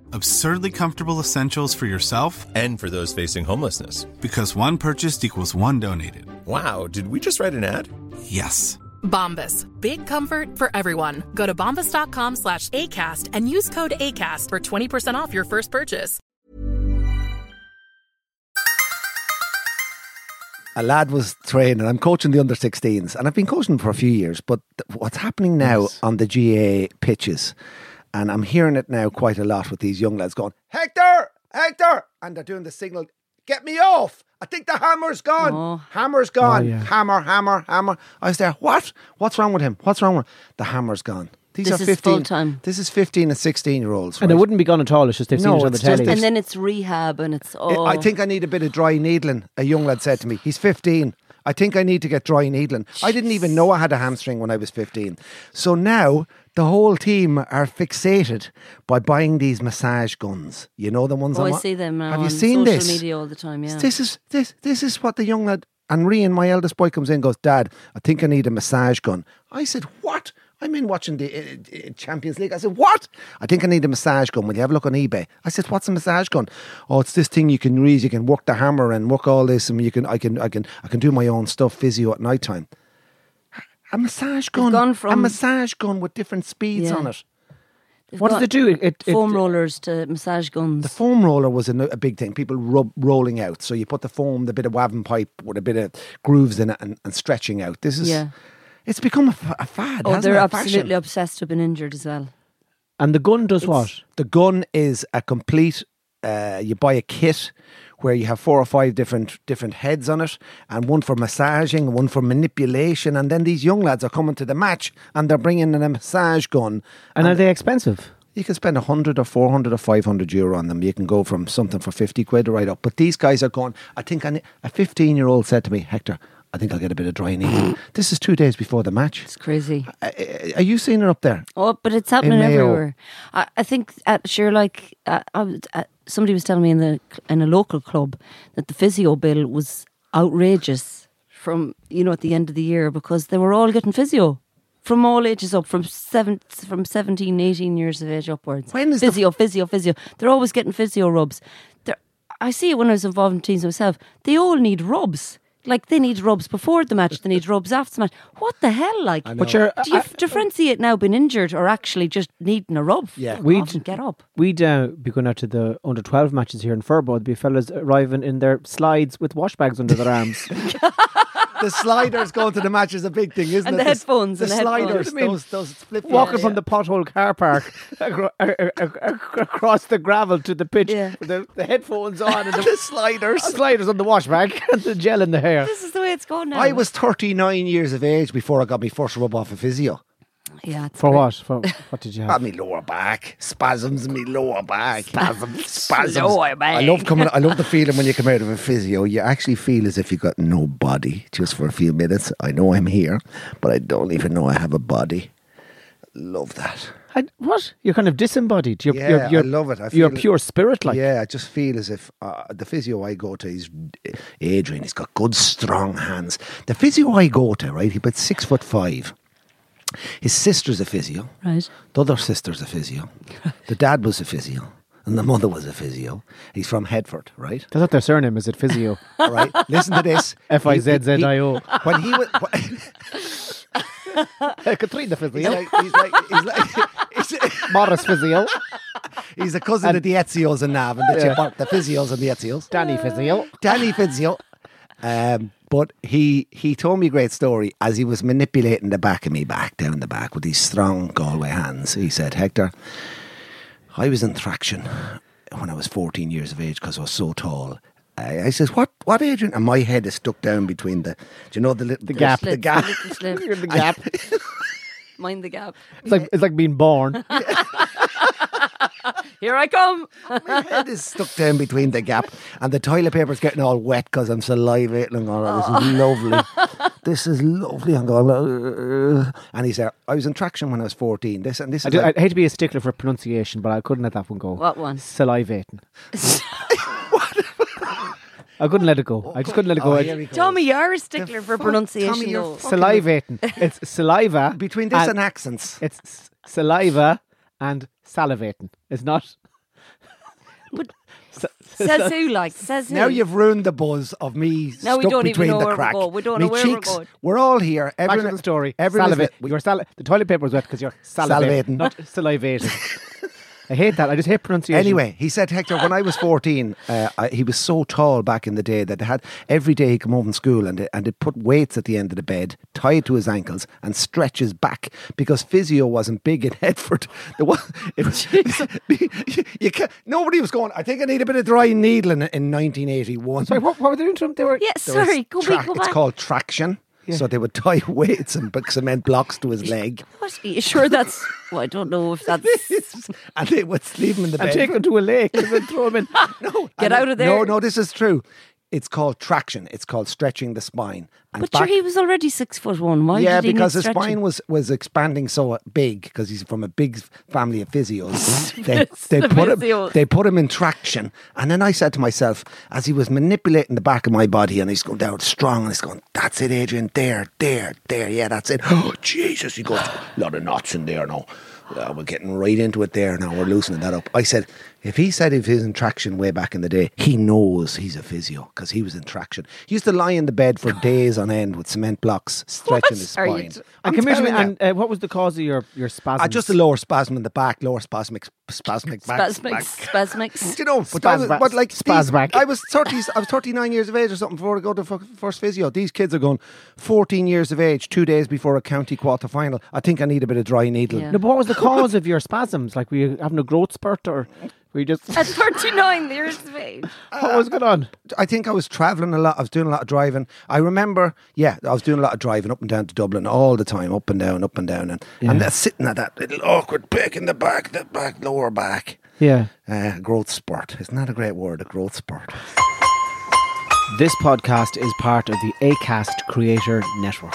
Absurdly comfortable essentials for yourself. And for those facing homelessness. Because one purchased equals one donated. Wow, did we just write an ad? Yes. Bombas. Big comfort for everyone. Go to bombas dot com slash A C A S T and use code ACAST for twenty percent off your first purchase. A lad was training. I'm coaching the under sixteens and I've been coaching for a few years, but th- what's happening now yes. on the G A A pitches, and I'm hearing it now quite a lot with these young lads going, Hector, Hector, and they're doing the signal, get me off, I think the hammer's gone, oh. hammer's gone, oh, yeah. hammer, hammer, hammer. I was there, what? What's wrong with him? What's wrong with him? The hammer's gone. These this are fifteen, is full time. This is fifteen and sixteen year olds, right? And they wouldn't be gone at all. It's just they've no, seen it on the telly. And then it's rehab, and it's all. Oh. I think I need a bit of dry needling. A young lad said to me, "He's fifteen. I think I need to get dry needling." Jeez. I didn't even know I had a hamstring when I was fifteen. So now the whole team are fixated by buying these massage guns. You know the ones. Oh, I'm I see them. Now have on you seen social this? Media all the time. Yeah. This is this. This is what the young lad and Rian, my eldest boy, comes in and goes, "Dad, I think I need a massage gun." I said, "What?" I'm in watching the uh, Champions League. I said, what? I think I need a massage gun. Will you have a look on eBay? I said, what's a massage gun? Oh, it's this thing you can read. You can work the hammer and work all this. And you can, I can, I can, I can do my own stuff, physio at night time. A massage gun, from a massage gun with different speeds yeah. on it. They've what does it do? It, it, foam it, rollers to massage guns. The foam roller was a, a big thing. People rub, rolling out. So you put the foam, the bit of wavin pipe with a bit of grooves in it and, and stretching out. This is, yeah. it's become a, a fad. Oh, they're absolutely obsessed with being injured as well. And the gun does it's, what? The gun is a complete, uh, you buy a kit where you have four or five different different heads on it, and one for massaging, one for manipulation, and then these young lads are coming to the match and they're bringing in a massage gun. And, and are they expensive? You can spend one hundred or four hundred or five hundred euro on them. You can go from something for fifty quid right up. But these guys are going, I think I need, a fifteen-year-old said to me, Hector, I think I'll get a bit of dry needle. This is two days before the match. It's crazy. Are you seeing it up there? Oh, but it's happening everywhere. I, I think, at, sure, like, uh, I, uh, somebody was telling me in the in a local club that the physio bill was outrageous from, you know, at the end of the year, because they were all getting physio from all ages up, from seven, from seventeen, eighteen years of age upwards. When is physio, the... physio, physio. They're always getting physio rubs. They're, I see it when I was involved in teams myself. They all need rubs. Like, they need rubs before the match, they need rubs after the match. What the hell, like? But you're, do you I, differentiate now being injured or actually just needing a rub? Yeah, Fuck we'd get up. We'd uh, be going out to the under twelve matches here in Furbo. There'd be fellas arriving in their slides with wash bags under their arms. The sliders going to the match is a big thing, isn't and it? The headphones, the, the and sliders, headphones. Those, those flip walking yeah, from yeah. the pothole car park acro- across the gravel to the pitch, yeah. with the, the headphones on and the, the sliders, sliders on the wash bag, and the gel in the hair. This is the way it's going now. I was thirty-nine years of age before I got my first rub off a physio. Yeah. For great. what? For what did you have? I had me lower back spasms. Me lower back spasms. Spasms. Lower back. I love coming. I love the feeling when you come out of a physio. You actually feel as if you got no body just for a few minutes. I know I'm here, but I don't even know I have a body. Love that. I, what? You're kind of disembodied. You're, yeah, you're, you're, I love it. I feel you're pure spirit, like. Yeah, I just feel as if uh, the physio I go to is Adrian. He's got good, strong hands. The physio I go to, right? He's about six foot five. His sister's a physio. Right. The other sister's a physio. The dad was a physio. And the mother was a physio. He's from Headford, right? That's not their surname, is it? Physio. All right. Listen to this. F I Z Z I O. When he was... Katrina Physio. He's like... He's like, he's like he's Morris Physio. He's a cousin and of the Etzios and Navin. That yeah. you the Physios and the Etzios. Danny Physio. Danny Physio. Um... But he, he told me a great story as he was manipulating the back of me back, down the back, with these strong Galway hands. He said, Hector, I was in traction when I was fourteen years of age because I was so tall. I, I says, what, what, Adrian? And my head is stuck down between the, do you know, the little the gap. Slip, the gap. The, the gap. Mind the gap. It's like, it's like being born. Yeah. Here I come. My head is stuck down between the gap, and the toilet paper's getting all wet because I'm salivating and all that. This is lovely. This is lovely. I'm going, and he said, I was in traction when I was fourteen. This and this. I is do, like, I hate to be a stickler for pronunciation, but I couldn't let that one go. What one? Salivating. I couldn't let it go. I just couldn't let it go. Oh, Tommy, you're a stickler the for pronunciation. Tommy, you're salivating. It's saliva. Between this and, and accents. It's s- saliva and salivating. It's not. But S- says who, like? Says who? Now you've ruined the buzz of me now stuck we don't between even know the where crack. We're we don't me know where cheeks, we're going. We're all here. Everyone, back to the story. Salivate. You're sali- the toilet paper was wet because you're salivating. salivating. Not salivating. I hate that. I just hate pronunciation. Anyway, he said, Hector, when I was fourteen, uh, I, he was so tall back in the day that they had every day he'd come home from school and they, and they'd put weights at the end of the bed, tie it to his ankles and stretch his back because physio wasn't big in Headford. There was, it was, you, you can't, nobody was going, I think I need a bit of dry needle in, in nineteen eighty-one. Sorry, what, what were they doing to him? They were, yeah, sorry, go, tra- go back. It's called traction. Yeah. So they would tie weights and cement blocks to his leg. What? Are you sure that's... Well, I don't know if that's... And they would leave him in the bed. And take him to a lake and then throw him in. No, Get out of there. No, no, this is true. It's called traction. It's called stretching the spine. And but back, sure, he was already six foot one. Why yeah, did he because his stretching? Spine was, was expanding so big because he's from a big family of physios. they they the put physio. him. They put him in traction, and then I said to myself, as he was manipulating the back of my body, and he's going down strong, and he's going, "That's it, Adrian. There, there, there. Yeah, that's it." Oh Jesus! He goes, "A lot of knots in there now. Uh, we're getting right into it there now. We're loosening that up." I said, if he said if he's in traction way back in the day, he knows he's a physio because he was in traction. He used to lie in the bed for days on end with cement blocks stretching what? his spine. T- and commissioner, and uh, what was the cause of your, your spasms? Uh, just a lower spasm in the back, lower spasmic, spasmic back. Spasmic, back. spasmic. Do you know, but, Spasm- was, but like, spasmic. I was thirty, I was thirty-nine years of age or something before I go to f- first physio. These kids are going fourteen years of age, two days before a county quarter final. I think I need a bit of dry needle. Yeah. No, but what was the cause of your spasms? Like, were you having a growth spurt or... We just at thirty-nine years of age. What was going on? I think I was travelling a lot. I was doing a lot of driving. I remember, yeah, I was doing a lot of driving up and down to Dublin all the time, up and down, up and down, and yeah. and that's sitting at that little awkward pick in the back, the back lower back. Yeah, uh, growth spurt. Isn't that a great word? A growth spurt. This podcast is part of the Acast Creator Network.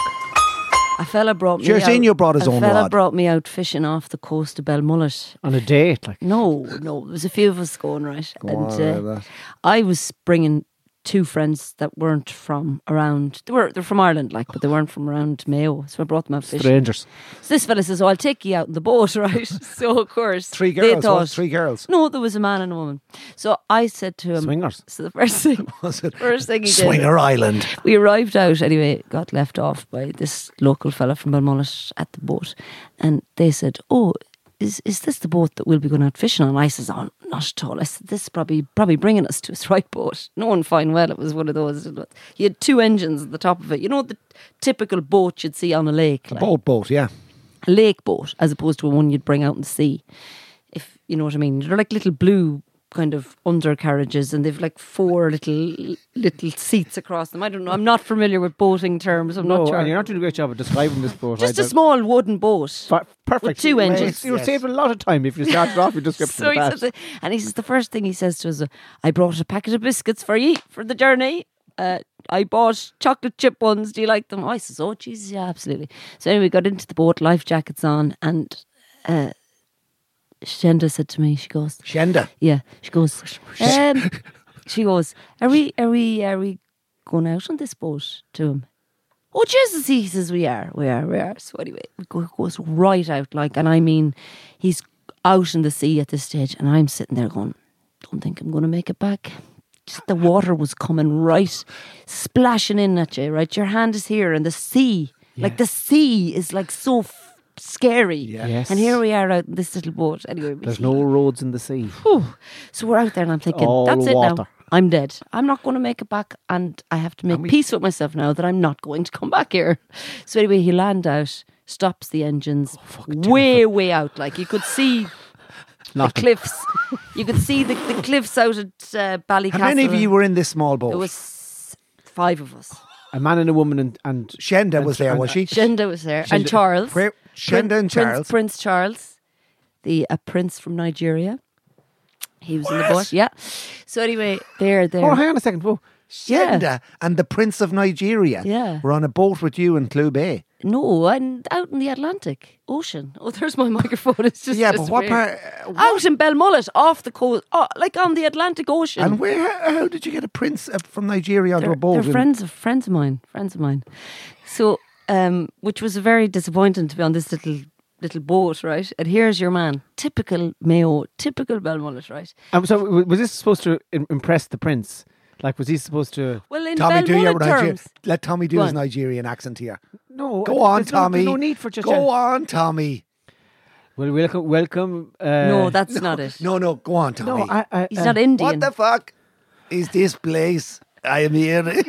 A fella brought me out, you brought his a own fella rod. brought me out fishing off the coast of Belmullet. On a date? Like No, no. There was a few of us going, right? Go and on, uh, right I was bringing two friends that weren't from around... They were, they're from Ireland, like, but they weren't from around Mayo. So I brought them out fishing. Strangers. So this fella says, oh, I'll take you out in the boat, right? So, of course... Three girls, thought, what? Three girls? No, there was a man and a woman. So I said to him... Swingers. So the first thing... was it? First thing he Swinger did... Swinger Island. We arrived out, anyway, got left off by this local fella from Belmullet at the boat. And they said, oh... Is is this the boat that we'll be going out fishing on? I says, oh, not at all. I said, this is probably, probably bringing us to its right boat. Knowing fine well it was one of those. You had two engines at the top of it. You know the typical boat you'd see on a lake? A like, boat boat, yeah. A lake boat, as opposed to a one you'd bring out in the sea. If you know what I mean. They're like little blue kind of undercarriages, and they've like four little little seats across them. I don't know. I'm not familiar with boating terms. I'm no, not sure. And you're not doing a great job of describing this boat. Just I a small wooden boat. But perfect. With two engines. You're yes. saving a lot of time if you started off your description. So he says the, and he says the first thing he says to us, I brought a packet of biscuits for you for the journey. Uh, I bought chocolate chip ones. Do you like them? Oh, I says, oh Jesus, yeah, absolutely. So anyway, we got into the boat, life jackets on, and. Uh, Shenda said to me, she goes... Shenda? Yeah, she goes... Um, she goes, are we are we, are we going out on this boat to him? Oh, Jesus, he says, we are, we are, we are. So anyway, it goes right out, like, and I mean, he's out in the sea at this stage, and I'm sitting there going, don't think I'm going to make it back. Just the water was coming right, splashing in at you, right? Your hand is here, and the sea, yeah. like the sea is like so... scary. Yes. And here we are out in this little boat. Anyway, there's no roads in the sea. Whew. So we're out there and I'm thinking, all that's water. It now. I'm dead. I'm not going to make it back, and I have to make we- peace with myself now that I'm not going to come back here. So anyway, he landed out, stops the engines, oh, way, terrible. way out. Like you could see the cliffs. You could see the, the cliffs out at uh, Ballycastle. How many of you were in this small boat? There was five of us. A man and a woman and... and Shenda and, was there, and, was she? Shenda was there. Shenda. And Charles. Where? Shenda and Prince, Charles. Prince Charles, the a prince from Nigeria. He was what? in the boat, yeah. So anyway, there, there. Oh, hang on a second. Whoa. Shenda yeah. and the Prince of Nigeria yeah. were on a boat with you in Clew Bay. No, and out in the Atlantic Ocean. Oh, there's my microphone. It's just yeah, just but what part? Uh, out in Belmullet, off the coast, oh, like on the Atlantic Ocean. And where? How did you get a prince from Nigeria onto a boat? They're friends of friends of mine, friends of mine. So. Um, which was very disappointing to be on this little little boat, right? And here's your man, typical Mayo, typical Belmullet, right? Um, so was this supposed to impress the prince? Like, was he supposed to? Well, in Tommy, do your terms, let Tommy do his Nigerian accent here. No, go on, Tommy. No, no need for just go a... on, Tommy. Well, welcome, welcome. Uh... No, that's no, not it. No, no, go on, Tommy. No, I, I, he's uh, not Indian. What the fuck is this place? I am here.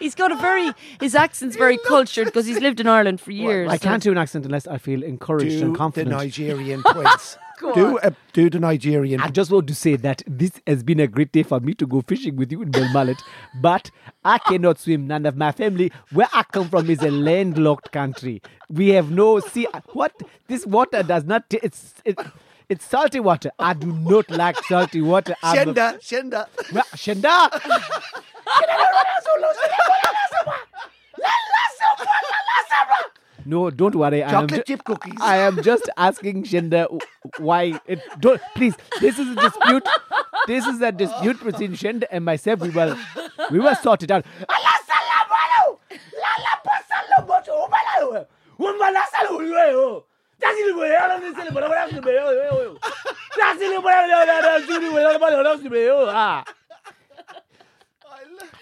He's got a very, his accent's very cultured because he's lived in Ireland for years. Well, I can't do an accent unless I feel encouraged do and confident. The Nigerian prince. do, a, do the Nigerian prince. I just want to say that this has been a great day for me to go fishing with you in Belmullet, but I cannot swim. None of my family, where I come from, is a landlocked country. We have no sea. What? This water does not, t- it's... It, It's salty water. I do not like salty water. Shenda, Shenda. Shenda. No, don't worry. Chocolate I am chip ju- cookies. I am just asking Shenda why. It, don't please. This is a dispute. This is a dispute between Shenda and myself. We were, we were sorted out.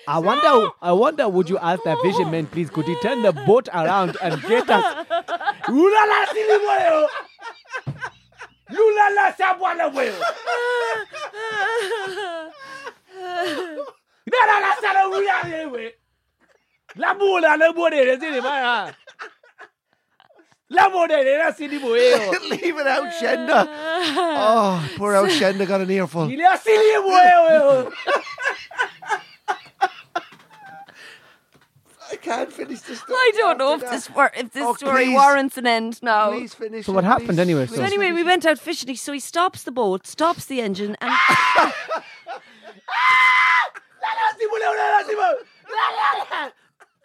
I wonder, I wonder, would you ask that fisherman, please, could he turn the boat around and get us? Leave it out, Shenda. Oh, poor old Shenda got an earful. I can't finish this story. I don't know if this, wor- if this oh, story please, warrants an end now. Please finish. So what happened please, anyway? So anyway, we went out fishing. So he stops the boat, stops the engine, and.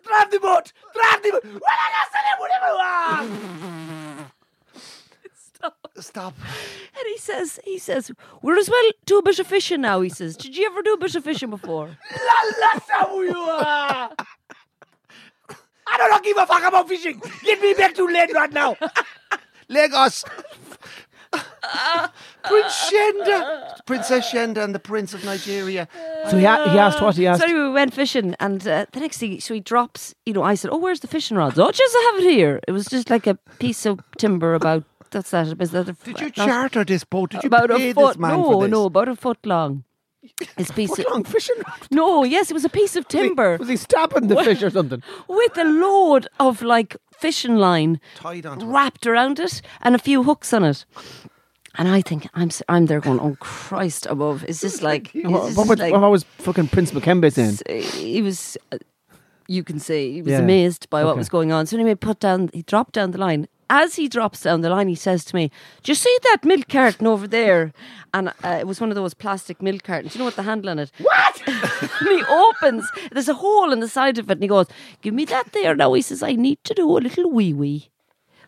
Drive the boat! Drive the boat! Stop. Stop. And he says, he says, we're as well do a bit of fishing now, he says. Did you ever do a bit of fishing before? I don't give a fuck about fishing. Get me back to land right now. Lagos. Uh, Prince Shenda, Princess Shenda and the Prince of Nigeria. So he, ha- he asked what he asked. So anyway, we went fishing, and uh, the next thing, so he drops. You know, I said, "Oh, where's the fishing rods?" "Oh, just have it here." It was just like a piece of timber about that's that. Is that a, Did you not, charter this boat? Did you pay foot, this man no, for this? No, no, about a foot long. This piece foot of long fishing rod. No, yes, it was a piece of timber. Was he, was he stabbing the with, fish or something? With a load of like fishing line tied on, wrapped it around it, and a few hooks on it. And I think I'm I'm there going, oh Christ above, is this like? Is this what, what, like what was fucking Prince Makembe saying? He was, uh, you can say, he was yeah. amazed by okay. what was going on. So anyway, put down, he dropped down the line. As he drops down the line, he says to me, "Do you see that milk carton over there?" And uh, it was one of those plastic milk cartons. You know what the handle on it? What? And he opens. There's a hole in the side of it, and he goes, "Give me that there now." He says, "I need to do a little wee wee."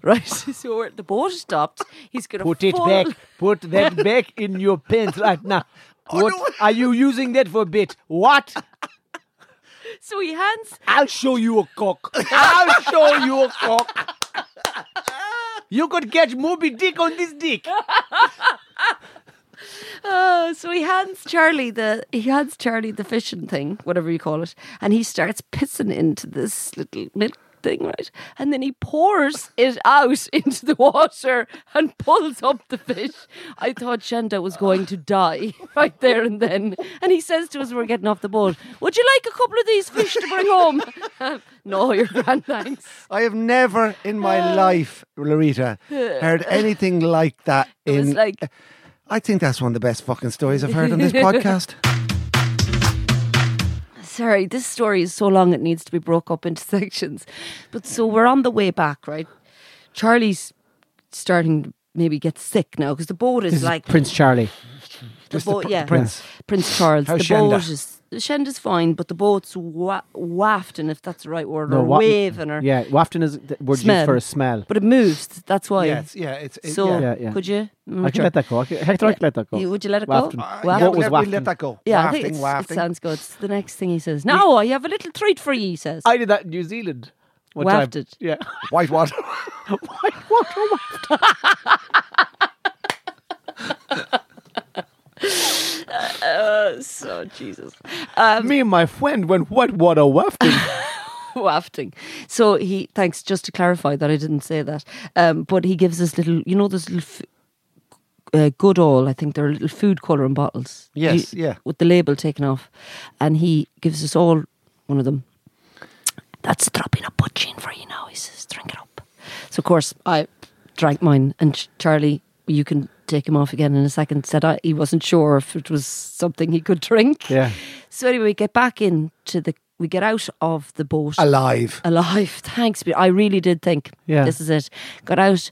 Right, so the boat stopped. He's going to put it back. Put that back in your pants right now. Oh, what no. Are you using that for a bit? What? So he hands. I'll show you a cock. I'll show you a cock. You could catch Moby Dick on this dick. Uh, so he hands Charlie the he hands Charlie the fishing thing, whatever you call it, and he starts pissing into this little milk thing, right? And then he pours it out into the water and pulls up the fish. I thought Shenda was going to die right there and then. And he says to us, we're getting off the boat, "Would you like a couple of these fish to bring home?" "No, you're grand, thanks." I have never in my life, Loretta, heard anything like that. It in, was like... I think that's one of the best fucking stories I've heard on this podcast. Sorry, this story is so long it needs to be broke up into sections. But so we're on the way back, right? Charlie's starting to maybe get sick now because the boat is this like... Is Prince Charlie. The boat, the pr- yeah. Prince. Prince Charles. How's the Shenda? Boat is... Shenda's fine, but the boat's wa- wafting, if that's the right word, no, or wa- waving. Or yeah, wafting is the word smell. Used for a smell. But it moves, that's why. Yeah, it's, yeah. It's, it, so, yeah, yeah. Could you? Mm, I can sure. let that go. Hector, I can let that go. Would you let it wafting. go? Uh, yeah, was let, let that go. Yeah, wafting, I think wafting. It sounds good. It's the next thing he says. "Now, I have a little treat for you," he says. I did that in New Zealand. One wafted. Time. Yeah. White water. White water wafted. Uh, so Jesus um, me and my friend went white water wafting. Wafting. So he, thanks, just to clarify that I didn't say that, um, but he gives us little, you know those little f- uh, good all, I think they're little food colouring bottles. Yes, you, yeah, with the label taken off. And he gives us all one of them. "That's dropping a butt gin for you now," he says, "drink it up." So of course I drank mine, and Charlie, you can take him off again in a second, said I, he wasn't sure if it was something he could drink. Yeah. So anyway, we get back into the, we get out of the boat. Alive. Alive. Thanks. I really did think, yeah, this is it. Got out.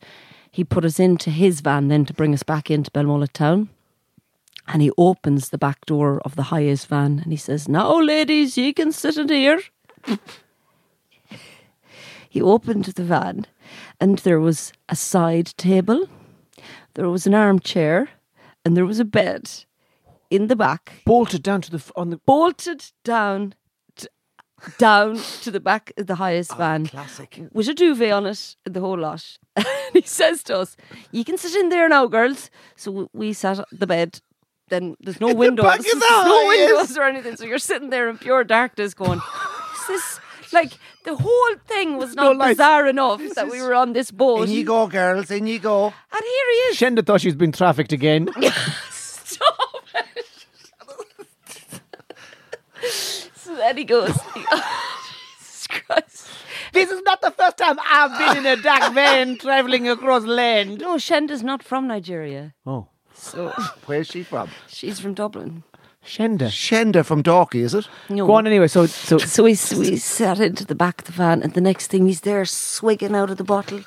He put us into his van then to bring us back into Belmullet town. And he opens the back door of the highest van and he says, "Now, ladies, you can sit in here." He opened the van and there was a side table, there was an armchair, and there was a bed in the back. Bolted down to the... on the Bolted down to, down to the back of the highest oh, van. Classic. With a duvet on it, the whole lot. And he says to us, you can sit in there now, girls. So we sat at the bed. Then there's no in windows. The there's no windows or anything. So you're sitting there in pure darkness going, is this... Like, the whole thing was not no bizarre enough this that we were on this boat. In you go, girls, in you go. And here he is. Shenda thought she's been trafficked again. Stop it. So then he goes, oh, Jesus Christ. This is not the first time I've been in a dark van travelling across land. No, Shenda's not from Nigeria. Oh. So where's she from? She's from Dublin. Shenda. Shenda from Dorky, is it? No. Go on anyway. So so, so we, we sat into the back of the van, and the next thing he's there swigging out of the bottle.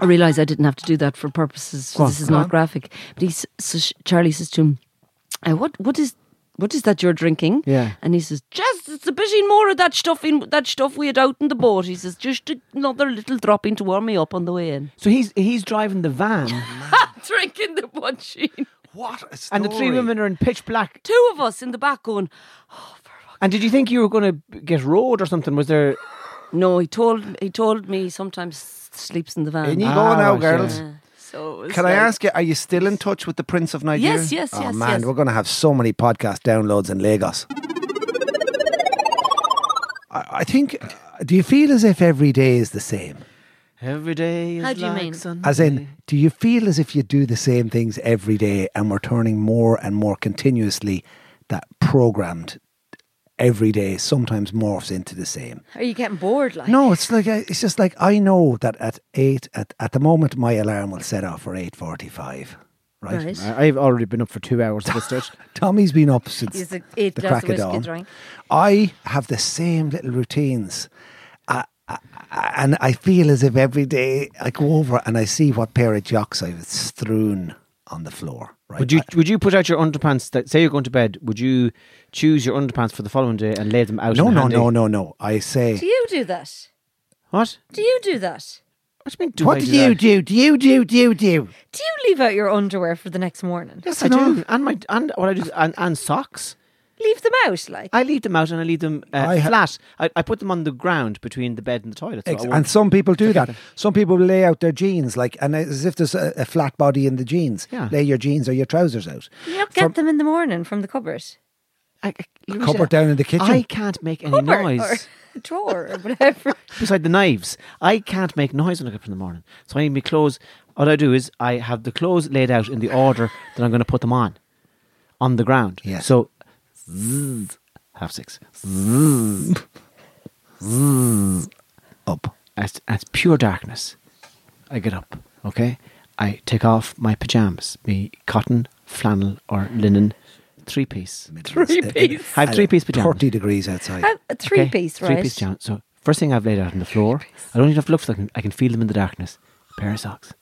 I realised I didn't have to do that for purposes. Go this on, is not on. graphic. But he's, so Charlie says to him, uh, what, what is what is that you're drinking? Yeah. And he says, just it's a bit more of that stuff in that stuff we had out in the boat. He says, just another little drop in to warm me up on the way in. So he's he's driving the van. Drinking the munchie. What a story. And the three women are in pitch black. Two of us in the back going, oh, for fuck's sake. And did you think you were going to get rowed or something? Was there... No, he told he told me he sometimes sleeps in the van. In you ah, go now, right, girls. Yeah. So can like, I ask you, are you still in touch with the Prince of Nigeria? Yes, yes, yes. Oh, man, yes. We're going to have so many podcast downloads in Lagos. I, I think, do you feel as if every day is the same? Every day is How do you like mean? Sunday. As in, do you feel as if you do the same things every day and we're turning more and more continuously that programmed every day sometimes morphs into the same? Are you getting bored? Like No, it's like it's just like I know that at eight, at, at the moment my alarm will set off for eight forty-five. Right. right. I've already been up for two hours at this stage. Tommy's been up since the crack of, of dawn. Drink. I have the same little routines. I, I, and I feel as if every day I go over and I see what pair of jocks I've strewn on the floor. Right? Would you I, would you put out your underpants? That, say you're going to bed. Would you choose your underpants for the following day and lay them out? No, no, handy? no, no, no. I say. Do you do that? What? Do you do that? What do you mean? Do what I do, do you that? do? Do you do? Do you do? Do you leave out your underwear for the next morning? Yes, I, I do. do. And my and what I do and, and socks. Leave them out, like I leave them out, and I leave them uh, I ha- flat. I, I put them on the ground between the bed and the toilet. So ex- and some people do that. Them. Some people lay out their jeans, like and as if there's a, a flat body in the jeans. Yeah. Lay your jeans or your trousers out. You don't get from, them in the morning from the cupboard. I, I, cupboard down in the kitchen. I can't make any cupboard noise. Or drawer or whatever. Beside the knives, I can't make noise when I get up in the morning. So I need my clothes. What I do is I have the clothes laid out in the order that I'm going to put them on, on the ground. Yeah. So. Zzz. Half six. Zzz. Zzz. Up. That's, that's pure darkness. I get up, okay? I take off my pyjamas, me cotton, flannel or linen, three-piece. Three-piece? I have three-piece pyjamas. thirty degrees outside. A three-piece, right? Three-piece pyjamas. So first thing I've laid out on the floor, I don't even have to look for them. I can feel them in the darkness. A pair of socks.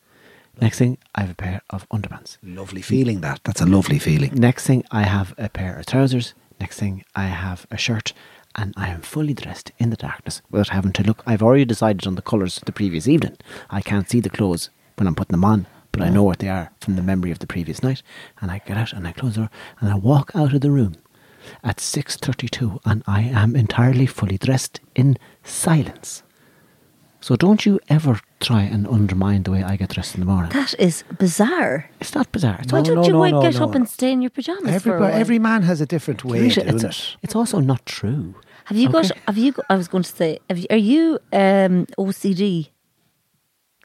Next thing, I have a pair of underpants. Lovely feeling that. That's a lovely feeling. Next thing, I have a pair of trousers. Next thing, I have a shirt. And I am fully dressed in the darkness without having to look. I've already decided on the colours the previous evening. I can't see the clothes when I'm putting them on, but I know what they are from the memory of the previous night. And I get out and I close the door and I walk out of the room at six thirty-two and I am entirely fully dressed in silence. So don't you ever try and undermine the way I get dressed in the morning. That is bizarre. It's not bizarre. No, Why don't no, you no, no, get no, up no. and stay in your pyjamas Everybody, for a while? Every man has a different way of doing it's, it. It's also not true. Have you okay. got, Have you? Got, I was going to say, have you, are you um, O C D?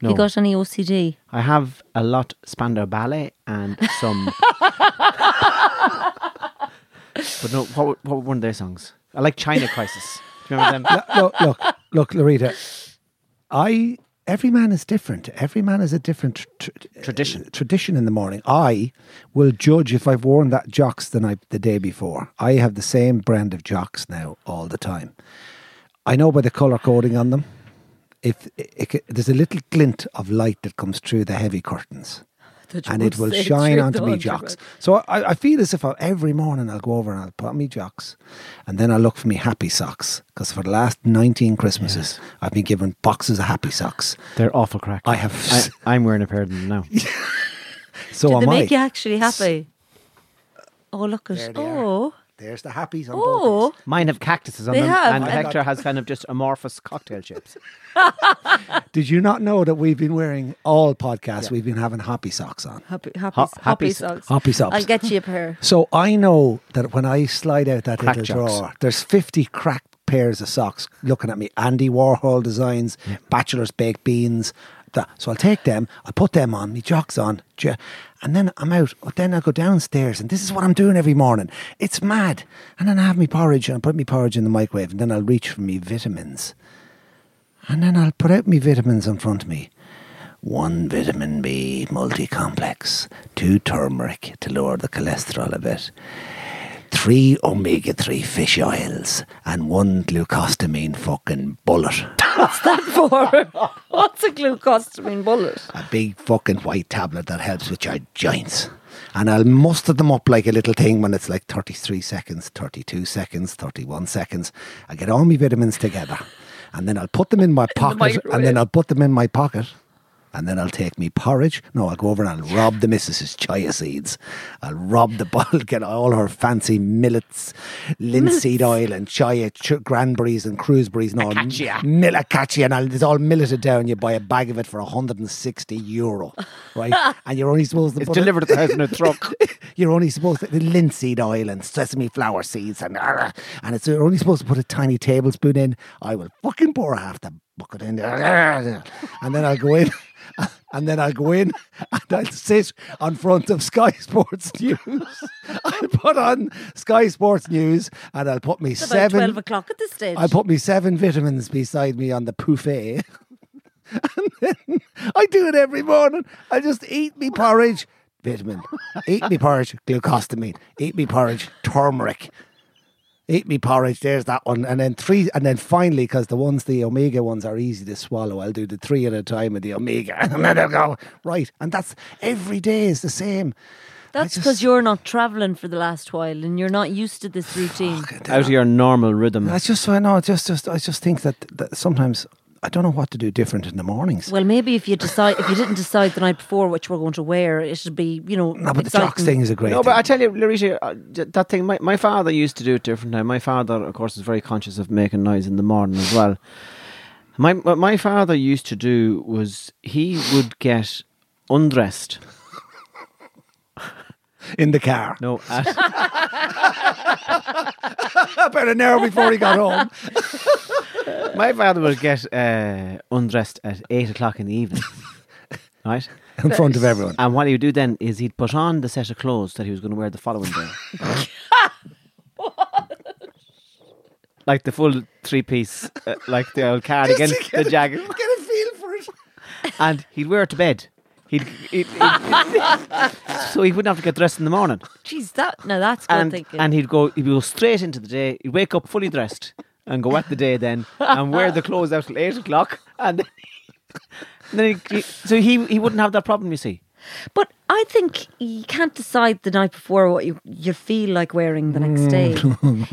No. You got any O C D? I have a lot Spandau Ballet and some... But no, what, what were one of their songs? I like China Crisis. Do you remember them? Look, look, look Loretta... I every man is different. Every man has a different tra- tradition. Uh, tradition in the morning. I will judge if I've worn that jocks the night the day before. I have the same brand of jocks now all the time. I know by the color coding on them. If it, it, it, there's a little glint of light that comes through the heavy curtains, and it will shine onto me jocks. So I, I feel as if I, every morning I'll go over and I'll put on me jocks, and then I'll look for me happy socks, because for the last nineteen Christmases, yes, I've been given boxes of happy socks. They're awful crack. I have. I, I'm wearing a pair of them now. So Did am I. They make you actually happy? Oh, look at oh. Are. There's the happies on oh. both. Mine have cactuses on they them have. And I Hector got... has kind of just amorphous cocktail chips. Did you not know that we've been wearing all podcasts, yeah. we've been having happy socks on. Happy, happy, Ho- happy, happy socks. Happy socks. I'll get you a pair. So I know that when I slide out that crack little jocks. drawer, there's fifty crack pairs of socks looking at me. Andy Warhol designs, yeah. Bachelor's Baked Beans. That. So I'll take them, I'll put them on, me jocks on, and then I'm out. Then I'll go downstairs, and this is what I'm doing every morning. It's mad. And then I have me porridge, and I'll put me porridge in the microwave, and then I'll reach for me vitamins. And then I'll put out me vitamins in front of me. One vitamin B multi-complex, two turmeric to lower the cholesterol a bit, three omega three fish oils, and one glucosamine fucking bullet. What's that for? What's a glucosamine bullet? A big fucking white tablet that helps with your joints. And I'll muster them up like a little thing when it's like thirty-three seconds, thirty-two seconds, thirty-one seconds. I get all my vitamins together, and then I'll put them in my pocket, in the and then I'll put them in my pocket. And then I'll take me porridge. No, I'll go over and I'll rob the missus's chia seeds. I'll rob the bottle, get all her fancy millets, linseed oil and chia, ch- cranberries and crewsberries. No, millet, and I'll, it's all milleted down. You buy a bag of it for one hundred sixty euro, right? And you're only supposed to... It's delivered it, to the house in a truck. You're only supposed to... The linseed oil and sesame flower seeds and... And it's, you're only supposed to put a tiny tablespoon in. I will fucking pour half the bucket in there. And then I'll go in... And then I'll go in and I'll sit on front of Sky Sports News. I'll put on Sky Sports News and I'll put me it's seven... About twelve o'clock at this stage. I'll put me seven vitamins beside me on the buffet. And then I do it every morning. I just eat me porridge, vitamin. Eat me porridge, glucosamine. Eat me porridge, turmeric. Eat me porridge, there's that one. And then three, and then finally, because the ones, the omega ones are easy to swallow, I'll do the three at a time of the omega. And then I'll go, right. And that's, every day is the same. That's because you're not travelling for the last while and you're not used to this routine. Fuck, out of your normal rhythm. I just, I know, just, just, I just think that, that sometimes... I don't know what to do different in the mornings. Well, maybe if you decide, if you didn't decide the night before what you were going to wear, it should be, you know. No, but exciting. The jocks thing is a great no, thing. No, but I tell you, Larissa, uh, that thing, my, my father used to do it different now. My father, of course, is very conscious of making noise in the morning as well. My What my father used to do was he would get undressed. In the car. No, at about an hour before he got home. My father would get uh, undressed at eight o'clock in the evening, right? In front of everyone. And what he would do then is he'd put on the set of clothes that he was going to wear the following day. Like the full three-piece, uh, like the old cardigan, the jacket. Get a feel for it. And he'd wear it to bed. He'd, he'd, he'd, so he wouldn't have to get dressed in the morning. Jeez, that, no, that's good and, thinking. And he'd go, he'd go straight into the day. He'd wake up fully dressed and go at the day then and wear the clothes out till eight o'clock. And then, and then he, he, so he, he wouldn't have that problem, you see. But I think you can't decide the night before what you, you feel like wearing the next day.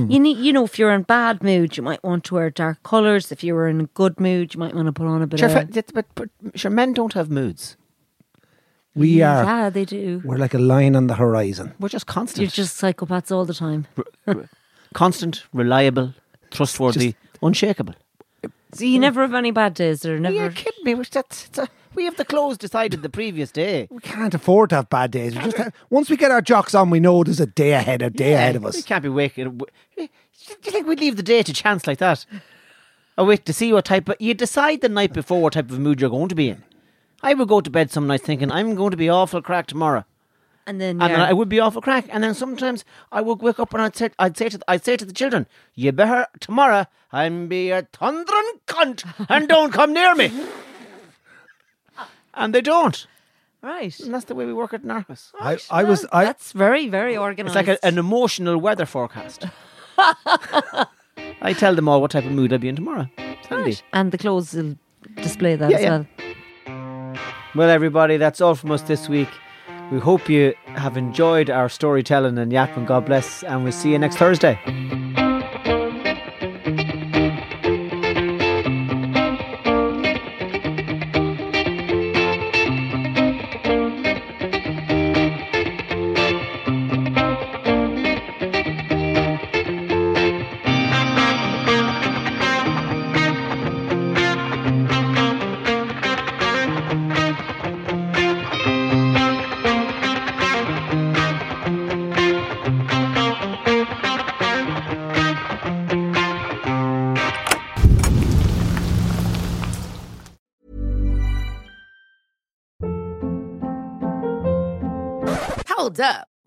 You need, you know, if you're in a bad mood, you might want to wear dark colours. If you were in a good mood, you might want to put on a bit sure, of... But, but, but sure, men don't have moods. We are. Yeah, they do. We're like a line on the horizon. We're just constant. You're just psychopaths all the time. Constant, reliable, trustworthy, just unshakable. So you never have any bad days. Or never. You're kidding me. We're just, a, we have the clothes decided the previous day. We can't afford to have bad days. We just have, once we get our jocks on, we know there's a day ahead, a day yeah, ahead of us. We can't be waking. Do you think we'd leave the day to chance like that? I wait to see what type of... You decide the night before what type of mood you're going to be in. I would go to bed some nights thinking, I'm going to be awful crack tomorrow. And then, yeah. and then I would be awful crack. And then sometimes I would wake up and I'd say, I'd say, to, I'd say to the children, you better, tomorrow, I'm be a thundering cunt and don't come near me. And they don't. Right. And that's the way we work at in our house. Right. I, I was, I, that's very, very organised. It's like a, an emotional weather forecast. I tell them all what type of mood I'll be in tomorrow. Right. And the clothes will display that yeah, as yeah. well. Well, everybody, that's all from us this week. We hope you have enjoyed our storytelling and yap, and God bless, and we'll see you next Thursday. Up.